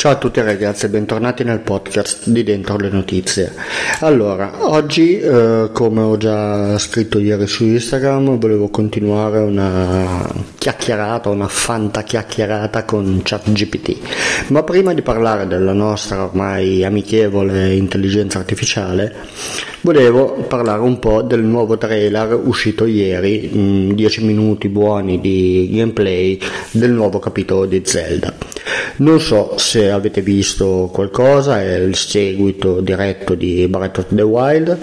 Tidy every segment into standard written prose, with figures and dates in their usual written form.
Ciao a tutti ragazzi e bentornati nel podcast di Dentro le Notizie. Allora, oggi come ho già scritto ieri su Instagram, volevo continuare una chiacchierata, una fantachiacchierata con ChatGPT. Ma prima di parlare della nostra ormai amichevole intelligenza artificiale, volevo parlare un po' del nuovo trailer uscito ieri, 10 minuti buoni di gameplay del nuovo capitolo di Zelda. Non so se avete visto qualcosa, è il seguito diretto di Breath of the Wild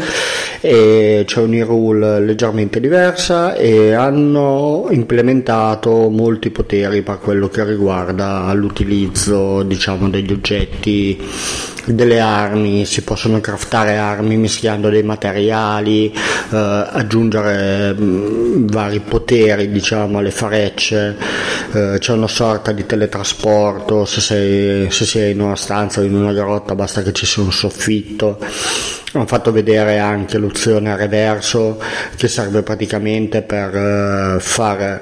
e c'è un'e-rule leggermente diversa e hanno implementato molti poteri per quello che riguarda l'utilizzo, diciamo, degli oggetti, delle armi. Si possono craftare armi mischiando dei materiali, aggiungere vari poteri, diciamo, alle frecce, c'è una sorta di teletrasporto se sei in una stanza o in una grotta, basta che ci sia un soffitto. Hanno fatto vedere anche l'opzione reverso, che serve praticamente per fare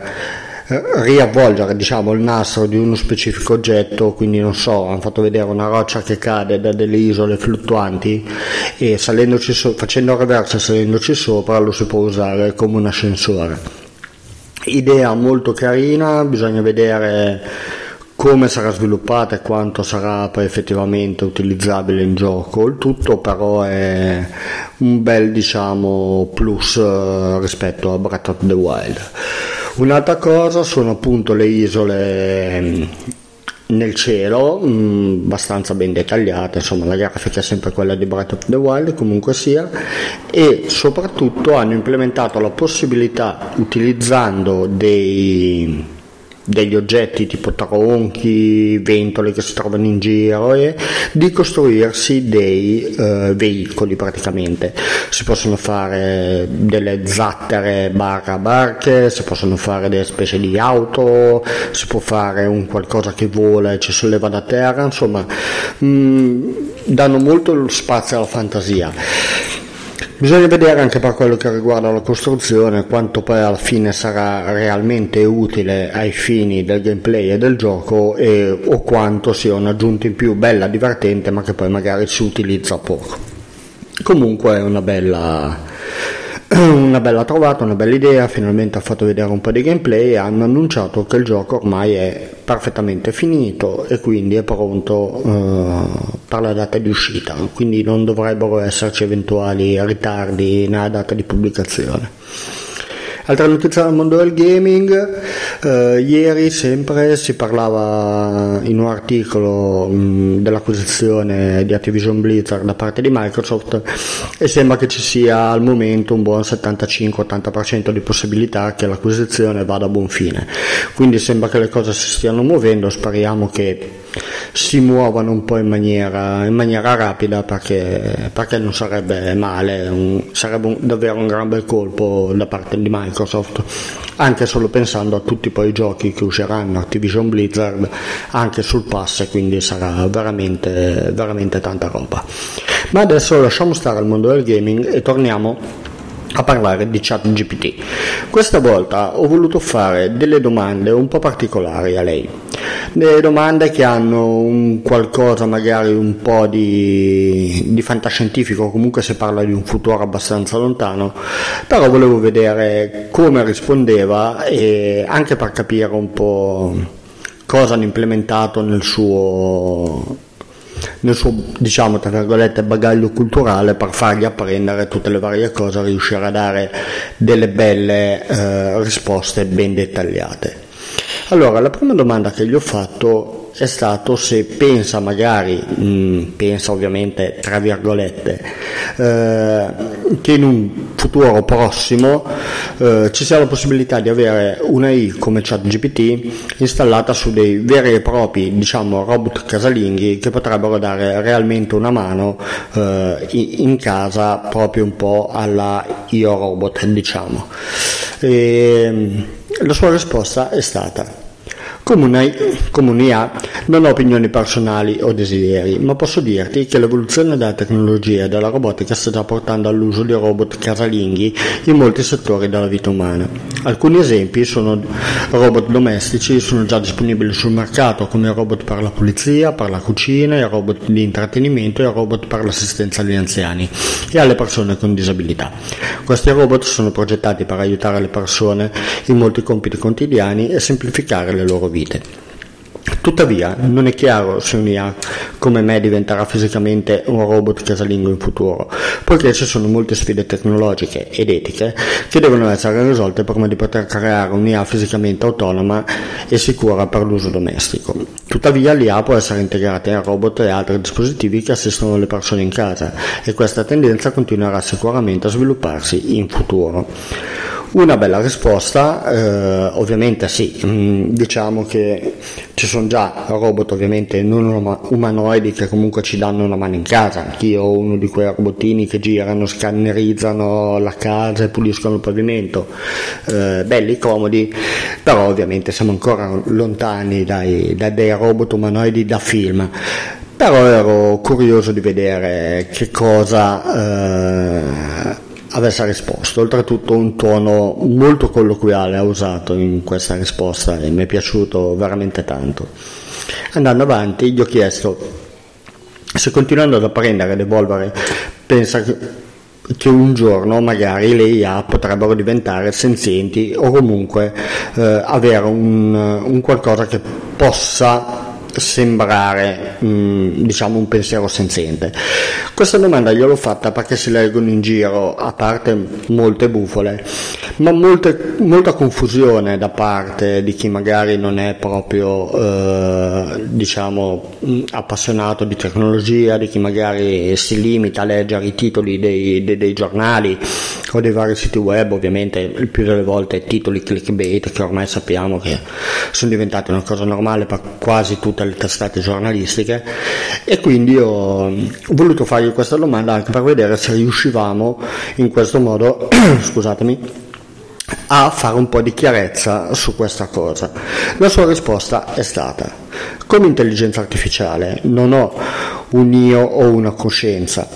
riavvolgere, diciamo, il nastro di uno specifico oggetto. Quindi non so, hanno fatto vedere una roccia che cade da delle isole fluttuanti e facendo il reverso e salendoci sopra lo si può usare come un ascensore. Idea molto carina, bisogna vedere come sarà sviluppata e quanto sarà poi effettivamente utilizzabile in gioco. Il tutto però è un bel, diciamo, plus rispetto a Breath of the Wild. Un'altra cosa sono appunto le isole nel cielo, abbastanza ben dettagliate, insomma la grafica è sempre quella di Breath of the Wild comunque sia, e soprattutto hanno implementato la possibilità, utilizzando degli oggetti tipo tronchi, ventole che si trovano in giro, e di costruirsi dei veicoli. Praticamente si possono fare delle zattere barra barche, si possono fare delle specie di auto, si può fare un qualcosa che vola e ci solleva da terra, insomma danno molto spazio alla fantasia. Bisogna vedere anche per quello che riguarda la costruzione quanto poi alla fine sarà realmente utile ai fini del gameplay e del gioco, o quanto sia un'aggiunta in più bella, divertente, ma che poi magari si utilizza poco. Comunque è una bella trovata, una bella idea. Finalmente ha fatto vedere un po' di gameplay e hanno annunciato che il gioco ormai è perfettamente finito e quindi è pronto per la data di uscita, quindi non dovrebbero esserci eventuali ritardi nella data di pubblicazione. Altra notizia dal mondo del gaming, ieri sempre si parlava in un articolo dell'acquisizione di Activision Blizzard da parte di Microsoft e sembra che ci sia al momento un buon 75-80% di possibilità che l'acquisizione vada a buon fine, quindi sembra che le cose si stiano muovendo, speriamo che si muovano un po' in maniera rapida, perché non sarebbe male, davvero un gran bel colpo da parte di Microsoft, anche solo pensando a tutti poi i giochi che usciranno Activision Blizzard anche sul pass, quindi sarà veramente, veramente tanta roba. Ma adesso lasciamo stare al mondo del gaming e torniamo a parlare di ChatGPT. Questa volta ho voluto fare delle domande un po' particolari a lei. delle domande che hanno un qualcosa magari un po' di fantascientifico, comunque si parla di un futuro abbastanza lontano, però volevo vedere come rispondeva, e anche per capire un po' cosa hanno implementato nel suo diciamo tra virgolette bagaglio culturale, per fargli apprendere tutte le varie cose, riuscire a dare delle belle risposte ben dettagliate. Allora, la prima domanda che gli ho fatto è stato se pensa magari, pensa ovviamente tra virgolette, che in un futuro prossimo ci sia la possibilità di avere un'AI come ChatGPT installata su dei veri e propri, diciamo, robot casalinghi che potrebbero dare realmente una mano in casa, proprio un po' alla Io Robot, diciamo. E la sua risposta è stata: come un'IA non ho opinioni personali o desideri, ma posso dirti che l'evoluzione della tecnologia e della robotica sta già portando all'uso di robot casalinghi in molti settori della vita umana. Alcuni esempi sono robot domestici, sono già disponibili sul mercato, come il robot per la pulizia, per la cucina, il robot di intrattenimento e il robot per l'assistenza agli anziani e alle persone con disabilità. Questi robot sono progettati per aiutare le persone in molti compiti quotidiani e semplificare le loro vite. Tuttavia, non è chiaro se un'IA come me diventerà fisicamente un robot casalingo in futuro, poiché ci sono molte sfide tecnologiche ed etiche che devono essere risolte prima di poter creare un'IA fisicamente autonoma e sicura per l'uso domestico. Tuttavia, l'IA può essere integrata in robot e altri dispositivi che assistono le persone in casa, e questa tendenza continuerà sicuramente a svilupparsi in futuro. Una bella risposta, ovviamente sì, diciamo che ci sono già robot ovviamente non umanoidi che comunque ci danno una mano in casa. Anch'io ho uno di quei robottini che girano, scannerizzano la casa e puliscono il pavimento, belli, comodi, però ovviamente siamo ancora lontani da dei robot umanoidi da film. Però ero curioso di vedere che cosa avesse risposto. Oltretutto un tono molto colloquiale ha usato in questa risposta e mi è piaciuto veramente tanto. Andando avanti, gli ho chiesto se, continuando ad apprendere ed evolvere, pensa che un giorno magari le IA potrebbero diventare senzienti o comunque avere un qualcosa che possa sembrare diciamo un pensiero senziente. Questa domanda gliel'ho fatta perché si leggono in giro, a parte molte bufole, ma molta confusione da parte di chi magari non è proprio diciamo appassionato di tecnologia, di chi magari si limita a leggere i titoli dei giornali o dei vari siti web, ovviamente il più delle volte titoli clickbait che ormai sappiamo che sono diventati una cosa normale per quasi tutte le testate giornalistiche. E quindi ho voluto fargli questa domanda anche per vedere se riuscivamo in questo modo scusatemi, a fare un po' di chiarezza su questa cosa. La sua risposta è stata: come intelligenza artificiale non ho un io o una coscienza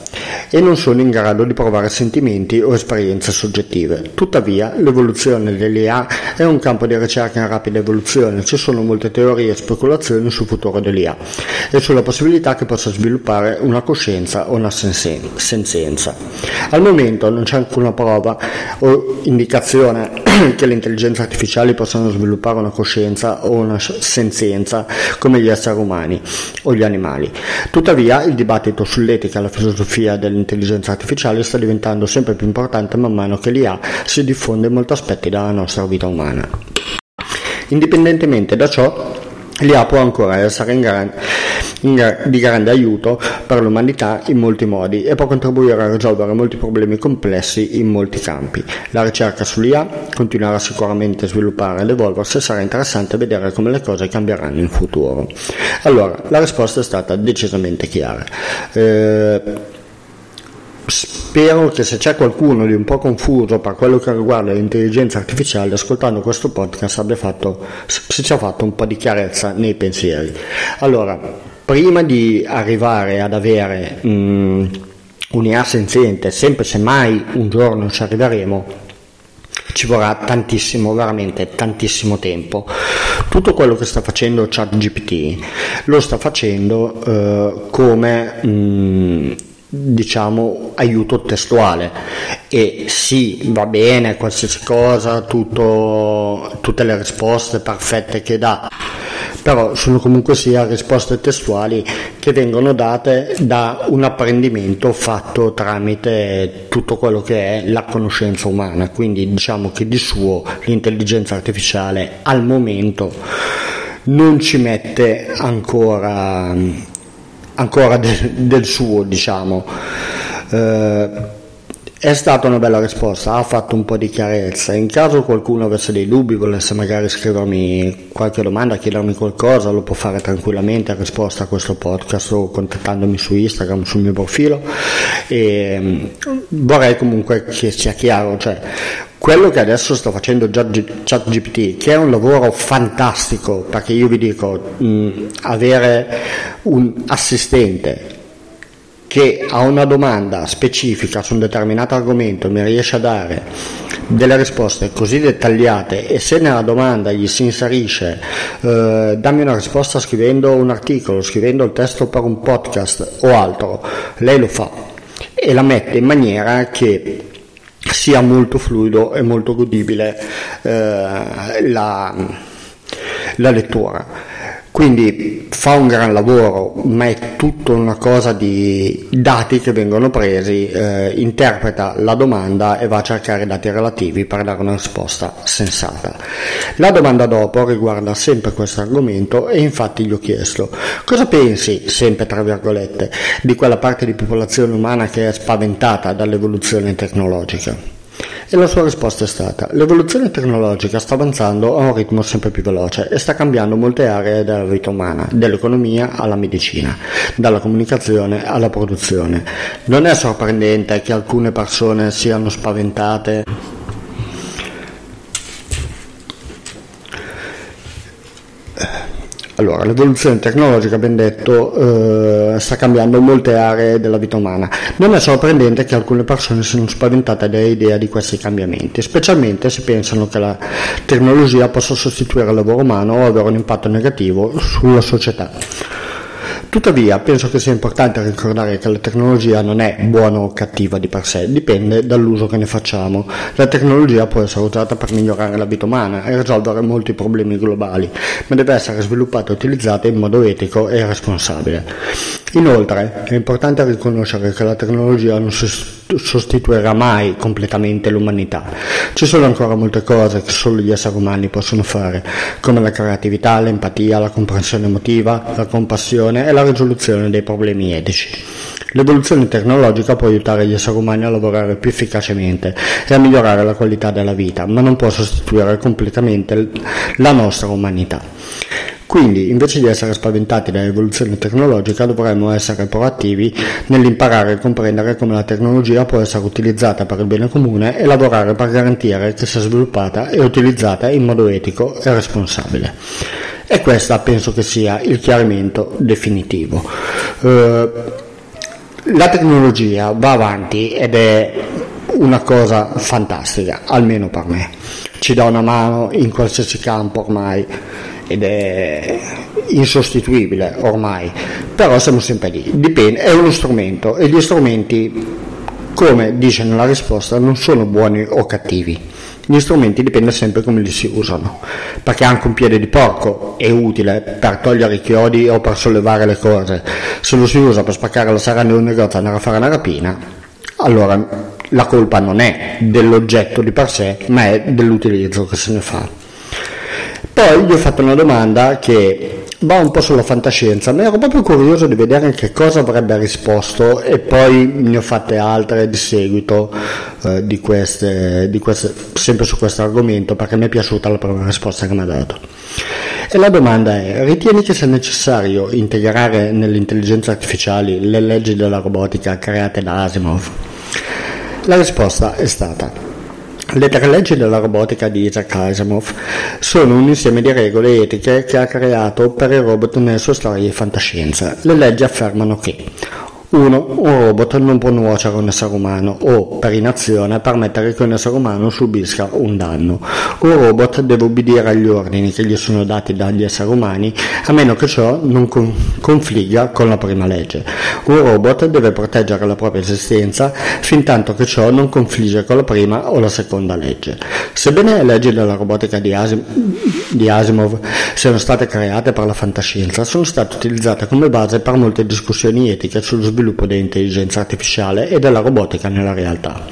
e non sono in grado di provare sentimenti o esperienze soggettive. Tuttavia, l'evoluzione dell'IA è un campo di ricerca in rapida evoluzione. Ci sono molte teorie e speculazioni sul futuro dell'IA e sulla possibilità che possa sviluppare una coscienza o una sensenza. Al momento non c'è alcuna prova o indicazione che le intelligenze artificiali possano sviluppare una coscienza o una sensenza come gli esseri umani o gli animali. Tuttavia, il dibattito sull'etica e la filosofia dell'intelligenza artificiale sta diventando sempre più importante man mano che l'IA si diffonde in molti aspetti della nostra vita umana. Indipendentemente da ciò, l'IA può ancora essere di grande aiuto per l'umanità in molti modi e può contribuire a risolvere molti problemi complessi in molti campi. La ricerca sull'IA continuerà sicuramente a sviluppare ed evolversi e sarà interessante vedere come le cose cambieranno in futuro. Allora, la risposta è stata decisamente chiara. Spero che, se c'è qualcuno di un po' confuso per quello che riguarda l'intelligenza artificiale, ascoltando questo podcast si sia fatto un po' di chiarezza nei pensieri. Allora, prima di arrivare ad avere un'IA senziente, sempre, semmai un giorno ci arriveremo, ci vorrà tantissimo, veramente tantissimo tempo. Tutto quello che sta facendo ChatGPT lo sta facendo come diciamo aiuto testuale, e sì, va bene qualsiasi cosa, tutte le risposte perfette che dà, però sono comunque sia risposte testuali che vengono date da un apprendimento fatto tramite tutto quello che è la conoscenza umana. Quindi diciamo che di suo l'intelligenza artificiale al momento non ci mette ancora del suo, diciamo. È stata una bella risposta, ha fatto un po' di chiarezza. In caso qualcuno avesse dei dubbi, volesse magari scrivermi qualche domanda, chiedermi qualcosa, lo può fare tranquillamente a risposta a questo podcast o contattandomi su Instagram, sul mio profilo. E vorrei comunque che sia chiaro, cioè quello che adesso sta facendo ChatGPT, che è un lavoro fantastico, perché io vi dico, avere un assistente che a una domanda specifica su un determinato argomento mi riesce a dare delle risposte così dettagliate, e se nella domanda gli si inserisce dammi una risposta scrivendo un articolo, scrivendo il testo per un podcast o altro, lei lo fa e la mette in maniera che sia molto fluido e molto godibile la lettura. Quindi fa un gran lavoro, ma è tutta una cosa di dati che vengono presi, interpreta la domanda e va a cercare i dati relativi per dare una risposta sensata. La domanda dopo riguarda sempre questo argomento, e infatti gli ho chiesto: cosa pensi, sempre tra virgolette, di quella parte di popolazione umana che è spaventata dall'evoluzione tecnologica? E la sua risposta è stata: l'evoluzione tecnologica sta avanzando a un ritmo sempre più veloce e sta cambiando molte aree della vita umana, dall'economia alla medicina, dalla comunicazione alla produzione. Non è sorprendente che alcune persone siano spaventate . Allora, l'evoluzione tecnologica, ben detto, sta cambiando molte aree della vita umana. Non è sorprendente che alcune persone siano spaventate dall'idea di questi cambiamenti, specialmente se pensano che la tecnologia possa sostituire il lavoro umano o avere un impatto negativo sulla società. Tuttavia, penso che sia importante ricordare che la tecnologia non è buona o cattiva di per sé, dipende dall'uso che ne facciamo. La tecnologia può essere usata per migliorare la vita umana e risolvere molti problemi globali, ma deve essere sviluppata e utilizzata in modo etico e responsabile. Inoltre, è importante riconoscere che la tecnologia non sostituirà mai completamente l'umanità. Ci sono ancora molte cose che solo gli esseri umani possono fare, come la creatività, l'empatia, la comprensione emotiva, la compassione e la risoluzione dei problemi etici. L'evoluzione tecnologica può aiutare gli esseri umani a lavorare più efficacemente e a migliorare la qualità della vita, ma non può sostituire completamente la nostra umanità. Quindi, invece di essere spaventati dall'evoluzione tecnologica, dovremmo essere proattivi nell'imparare e comprendere come la tecnologia può essere utilizzata per il bene comune e lavorare per garantire che sia sviluppata e utilizzata in modo etico e responsabile. E questa penso che sia il chiarimento definitivo. La tecnologia va avanti ed è una cosa fantastica, almeno per me. Ci dà una mano in qualsiasi campo ormai, ed è insostituibile ormai, però siamo sempre lì, dipende, è uno strumento, e gli strumenti, come dice nella risposta, non sono buoni o cattivi. Gli strumenti dipende sempre come li si usano, perché anche un piede di porco è utile per togliere i chiodi o per sollevare le cose. Se lo si usa per spaccare la serranda di un negozio e andare a fare una rapina, allora la colpa non è dell'oggetto di per sé, ma è dell'utilizzo che se ne fa. Poi gli ho fatto una domanda che va un po' sulla fantascienza, ma ero proprio curioso di vedere che cosa avrebbe risposto, e poi ne ho fatte altre di seguito di queste sempre su questo argomento, perché mi è piaciuta la prima risposta che mi ha dato. E la domanda è: ritieni che sia necessario integrare nell'intelligenza artificiale le leggi della robotica create da Asimov? La risposta è stata: le 3 leggi della robotica di Isaac Asimov sono un insieme di regole etiche che ha creato per i robot nelle sue storie di fantascienza. Le leggi affermano che Uno, un robot non può nuocere un essere umano o, per inazione, permettere che un essere umano subisca un danno. Un robot deve obbedire agli ordini che gli sono dati dagli esseri umani, a meno che ciò non confligga con la prima legge. Un robot deve proteggere la propria esistenza fin tanto che ciò non confligge con la prima o la seconda legge. Sebbene le leggi della robotica di Asimov siano state create per la fantascienza, sono state utilizzate come base per molte discussioni etiche sullo sviluppo dell'intelligenza artificiale e della robotica nella realtà.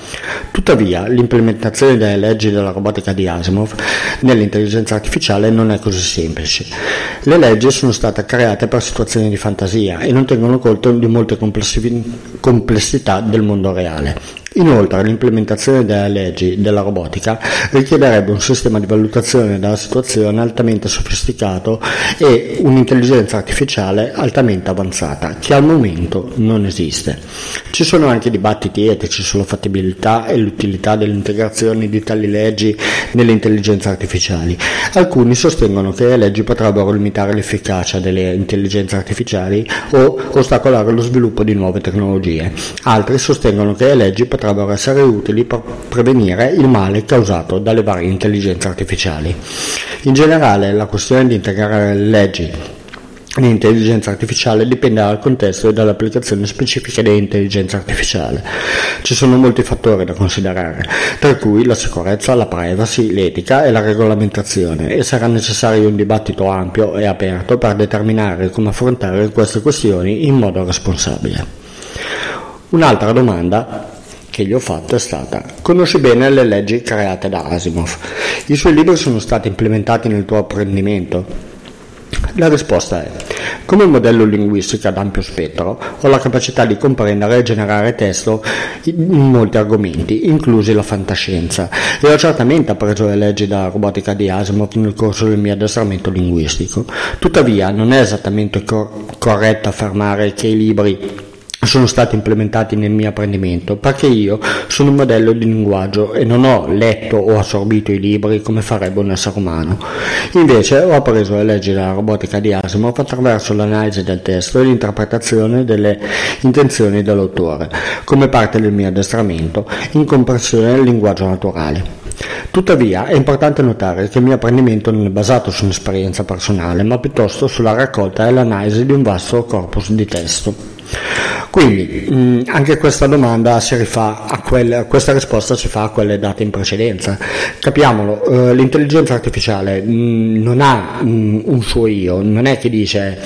Tuttavia, l'implementazione delle leggi della robotica di Asimov nell'intelligenza artificiale non è così semplice. Le leggi sono state create per situazioni di fantasia e non tengono conto di molte complessità del mondo reale. Inoltre, l'implementazione delle leggi della robotica richiederebbe un sistema di valutazione della situazione altamente sofisticato e un'intelligenza artificiale altamente avanzata, che al momento non esiste. Ci sono anche dibattiti etici sulla fattibilità e l'utilità dell'integrazione di tali leggi nelle intelligenze artificiali. Alcuni sostengono che le leggi potrebbero limitare l'efficacia delle intelligenze artificiali o ostacolare lo sviluppo di nuove tecnologie. Altri sostengono che le leggi potrebbero essere utili per prevenire il male causato dalle varie intelligenze artificiali. In generale, la questione di integrare le leggi l'intelligenza artificiale dipende dal contesto e dall'applicazione specifica dell'intelligenza artificiale. Ci sono molti fattori da considerare, tra cui la sicurezza, la privacy, l'etica e la regolamentazione, e sarà necessario un dibattito ampio e aperto per determinare come affrontare queste questioni in modo responsabile. Un'altra domanda che gli ho fatto è stata: conosci bene le leggi create da Asimov? I suoi libri sono stati implementati nel tuo apprendimento? La risposta è: come modello linguistico ad ampio spettro, ho la capacità di comprendere e generare testo in molti argomenti, inclusi la fantascienza, e ho certamente appreso le leggi della robotica di Asimov nel corso del mio addestramento linguistico. Tuttavia, non è esattamente corretto affermare che i libri sono stati implementati nel mio apprendimento, perché io sono un modello di linguaggio e non ho letto o assorbito i libri come farebbe un essere umano. Invece ho appreso le leggi della robotica di Asimov attraverso l'analisi del testo e l'interpretazione delle intenzioni dell'autore, come parte del mio addestramento in comprensione del linguaggio naturale. Tuttavia è importante notare che il mio apprendimento non è basato su un'esperienza personale, ma piuttosto sulla raccolta e l'analisi di un vasto corpus di testo. Quindi anche questa domanda si rifà a questa risposta si fa a quelle date in precedenza. Capiamolo, l'intelligenza artificiale non ha un suo io, non è che dice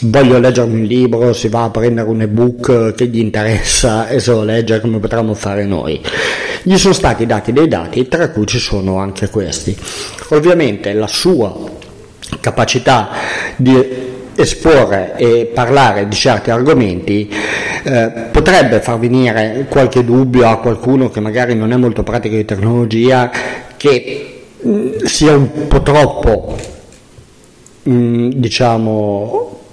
voglio leggermi un libro, si va a prendere un ebook che gli interessa e se lo legge come potremmo fare noi. Gli sono stati dati dei dati, tra cui ci sono anche questi. Ovviamente la sua capacità di esporre e parlare di certi argomenti potrebbe far venire qualche dubbio a qualcuno che magari non è molto pratico di tecnologia, che sia un po' troppo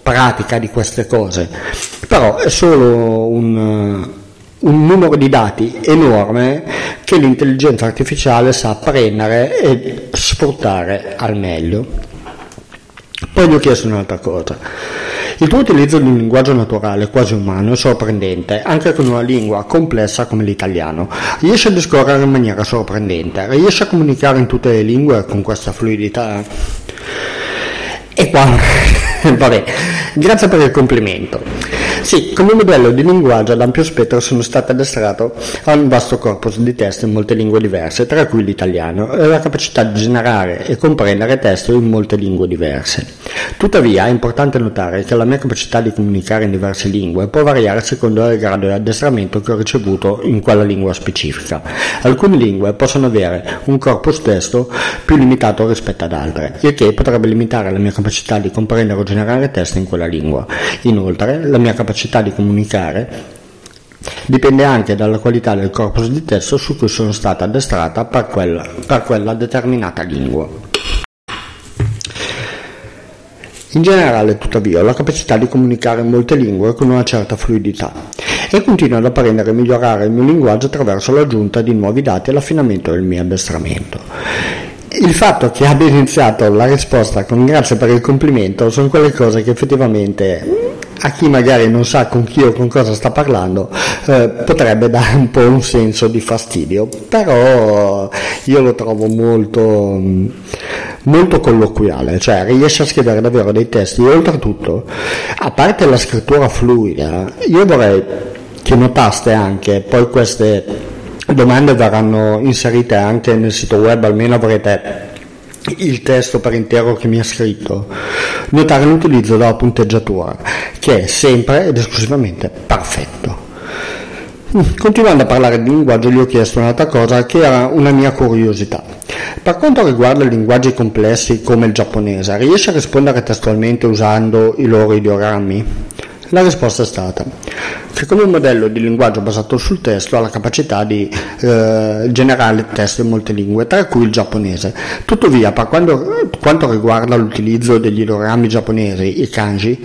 pratica di queste cose, però è solo un numero di dati enorme che l'intelligenza artificiale sa prendere e sfruttare al meglio. Poi gli ho chiesto un'altra cosa: il tuo utilizzo di un linguaggio naturale quasi umano è sorprendente, anche con una lingua complessa come l'italiano. Riesci a discorrere in maniera sorprendente, riesci a comunicare in tutte le lingue con questa fluidità? E qua, vabbè, grazie per il complimento. Sì, come modello di linguaggio ad ampio spettro sono stato addestrato a un vasto corpus di testo in molte lingue diverse, tra cui l'italiano, e la capacità di generare e comprendere testo in molte lingue diverse. Tuttavia, è importante notare che la mia capacità di comunicare in diverse lingue può variare secondo il grado di addestramento che ho ricevuto in quella lingua specifica. Alcune lingue possono avere un corpus testo più limitato rispetto ad altre, il che potrebbe limitare la mia capacità di comprendere o generare testo in quella lingua. Inoltre, la mia capacità di comunicare dipende anche dalla qualità del corpus di testo su cui sono stata addestrata per quella determinata lingua. In generale, tuttavia, ho la capacità di comunicare in molte lingue con una certa fluidità e continuo ad apprendere e migliorare il mio linguaggio attraverso l'aggiunta di nuovi dati e l'affinamento del mio addestramento. Il fatto che abbia iniziato la risposta con grazie per il complimento sono quelle cose che effettivamente a chi magari non sa con chi o con cosa sta parlando potrebbe dare un po' un senso di fastidio, però io lo trovo molto, molto colloquiale, cioè riesce a scrivere davvero dei testi. E oltretutto, a parte la scrittura fluida, io vorrei che notaste anche, poi queste domande verranno inserite anche nel sito web, almeno avrete il testo per intero che mi ha scritto, notare l'utilizzo della punteggiatura, che è sempre ed esclusivamente perfetto. Continuando a parlare di linguaggio, gli ho chiesto un'altra cosa che era una mia curiosità. Per quanto riguarda i linguaggi complessi come il giapponese, riesce a rispondere testualmente usando i loro ideogrammi? La risposta è stata che, come un modello di linguaggio basato sul testo, ha la capacità di generare testo in molte lingue, tra cui il giapponese. Tuttavia, per quanto riguarda l'utilizzo degli ideogrammi giapponesi, i kanji,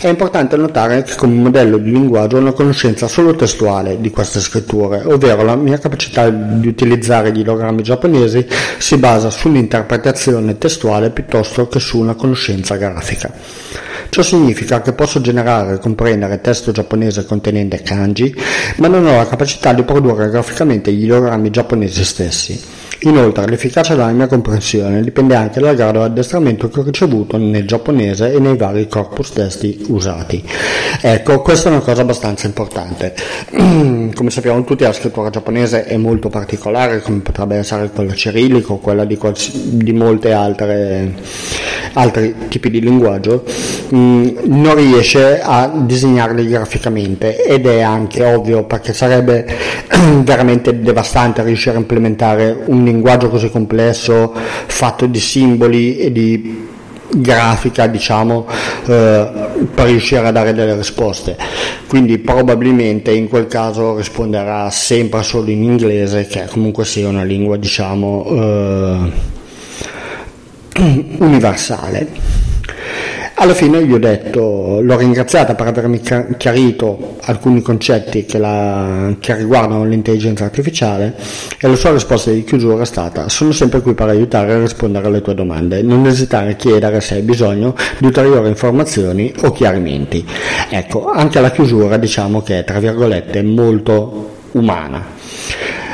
è importante notare che come modello di linguaggio ho una conoscenza solo testuale di queste scritture, ovvero la mia capacità di utilizzare gli ideogrammi giapponesi si basa sull'interpretazione testuale piuttosto che su una conoscenza grafica. Ciò significa che posso generare e comprendere testo giapponese contenente kanji, ma non ho la capacità di produrre graficamente gli ideogrammi giapponesi stessi. Inoltre, l'efficacia della mia comprensione dipende anche dal grado di addestramento che ho ricevuto nel giapponese e nei vari corpus testi usati. Ecco, questa è una cosa abbastanza importante. Come sappiamo tutti, la scrittura giapponese è molto particolare, come potrebbe essere quella cirillica o quella di molte altri tipi di linguaggio. Non riesce a disegnarli graficamente, ed è anche ovvio, perché sarebbe veramente devastante riuscire a implementare un linguaggio così complesso, fatto di simboli e di grafica, diciamo, per riuscire a dare delle risposte. Quindi probabilmente in quel caso risponderà sempre solo in inglese, che comunque sia una lingua, diciamo, universale. Alla fine gli ho detto, l'ho ringraziata per avermi chiarito alcuni concetti che riguardano l'intelligenza artificiale, e la sua risposta di chiusura è stata: sono sempre qui per aiutare a rispondere alle tue domande, non esitare a chiedere se hai bisogno di ulteriori informazioni o chiarimenti. Ecco, anche la chiusura, diciamo, che è, tra virgolette, molto umana.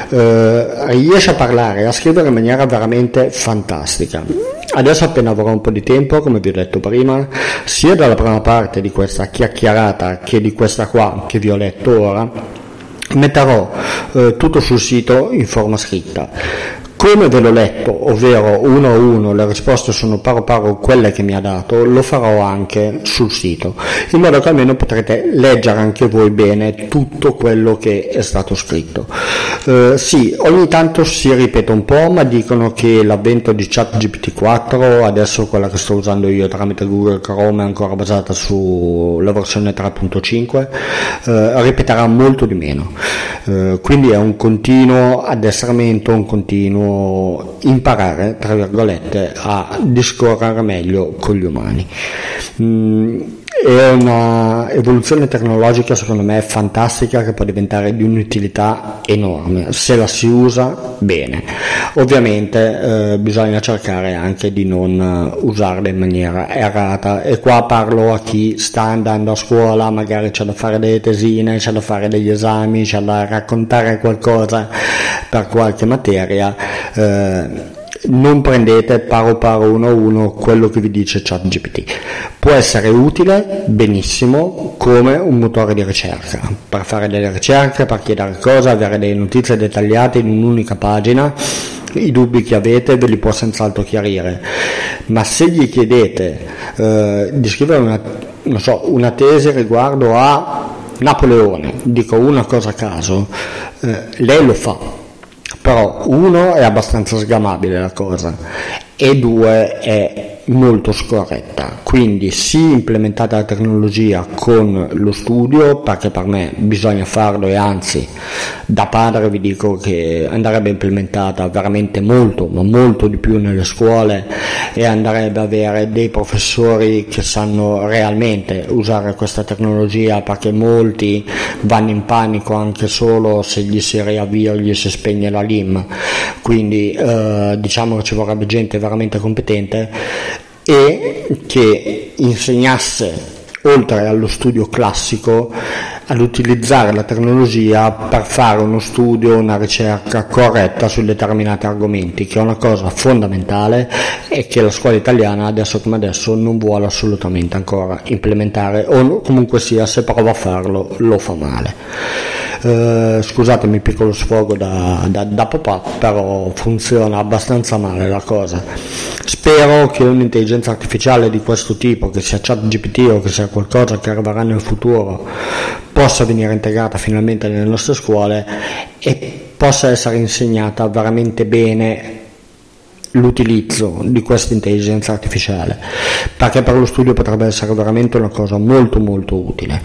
Riesce a parlare e a scrivere in maniera veramente fantastica. Adesso, appena avrò un po' di tempo, come vi ho detto prima, sia dalla prima parte di questa chiacchierata che di questa qua che vi ho letto ora, metterò tutto sul sito in forma scritta. Come ve l'ho letto, ovvero uno a uno, le risposte sono paro paro quelle che mi ha dato, lo farò anche sul sito, in modo che almeno potrete leggere anche voi bene tutto quello che è stato scritto. Sì, ogni tanto si ripete un po', ma dicono che l'avvento di ChatGPT 4, adesso quella che sto usando io tramite Google Chrome, è ancora basata sulla versione 3.5, ripeterà molto di meno. Quindi è un continuo addestramento, un continuo imparare, tra virgolette, a discorrere meglio con gli umani. È una evoluzione tecnologica, secondo me, fantastica, che può diventare di un'utilità enorme se la si usa bene. Ovviamente bisogna cercare anche di non usarla in maniera errata, e qua parlo a chi sta andando a scuola, magari c'è da fare delle tesine, c'è da fare degli esami, c'è da raccontare qualcosa per qualche materia. Non prendete paro paro uno a uno quello che vi dice ChatGPT. Può essere utile benissimo come un motore di ricerca, per fare delle ricerche, per chiedere cose, avere delle notizie dettagliate in un'unica pagina. I dubbi che avete ve li può senz'altro chiarire, ma se gli chiedete di scrivere una tesi riguardo a Napoleone, dico una cosa a caso, lei lo fa. Però uno, è abbastanza sgamabile la cosa, e due, è molto scorretta. Quindi sì, implementate la tecnologia con lo studio, perché per me bisogna farlo, e anzi, da padre vi dico che andrebbe implementata veramente molto, ma molto di più nelle scuole, e andrebbe ad avere dei professori che sanno realmente usare questa tecnologia, perché molti vanno in panico anche solo se gli si riavvia o gli si spegne la LIM. Quindi diciamo che ci vorrebbe gente veramente competente e che insegnasse oltre allo studio classico, ad utilizzare la tecnologia per fare uno studio, una ricerca corretta su determinati argomenti, che è una cosa fondamentale e che la scuola italiana adesso come adesso non vuole assolutamente ancora implementare, o comunque sia, se prova a farlo lo fa male. Scusatemi, piccolo sfogo da papà, però funziona abbastanza male la cosa. Spero che un'intelligenza artificiale di questo tipo, che sia ChatGPT o che sia qualcosa che arriverà nel futuro, possa venire integrata finalmente nelle nostre scuole e possa essere insegnata veramente bene l'utilizzo di questa intelligenza artificiale, perché per lo studio potrebbe essere veramente una cosa molto molto utile,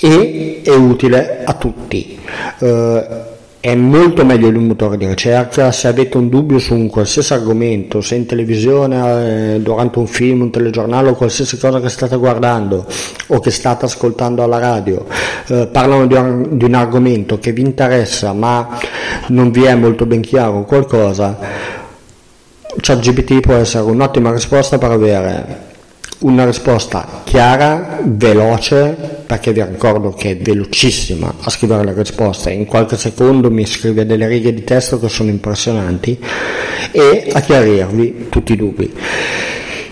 e è utile a tutti. È molto meglio di un motore di ricerca. Se avete un dubbio su un qualsiasi argomento, se in televisione, durante un film, un telegiornale o qualsiasi cosa che state guardando o che state ascoltando alla radio, parlano di un argomento che vi interessa ma non vi è molto ben chiaro qualcosa, ChatGPT può essere un'ottima risposta per avere una risposta chiara, veloce, perché vi ricordo che è velocissima a scrivere le risposte, in qualche secondo mi scrive delle righe di testo che sono impressionanti, e a chiarirvi tutti i dubbi.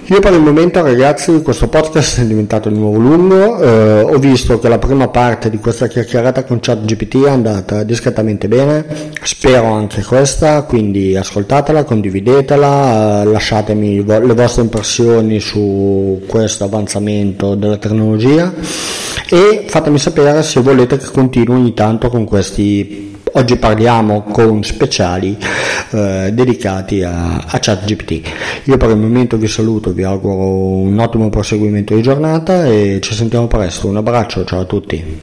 Io per il momento, ragazzi, questo podcast è diventato di nuovo lungo, ho visto che la prima parte di questa chiacchierata con ChatGPT è andata discretamente bene, spero anche questa, quindi ascoltatela, condividetela, lasciatemi le vostre impressioni su questo avanzamento della tecnologia e fatemi sapere se volete che continui ogni tanto con questi. Oggi parliamo con speciali dedicati a ChatGPT. Io per il momento vi saluto, vi auguro un ottimo proseguimento di giornata e ci sentiamo presto. Un abbraccio, ciao a tutti.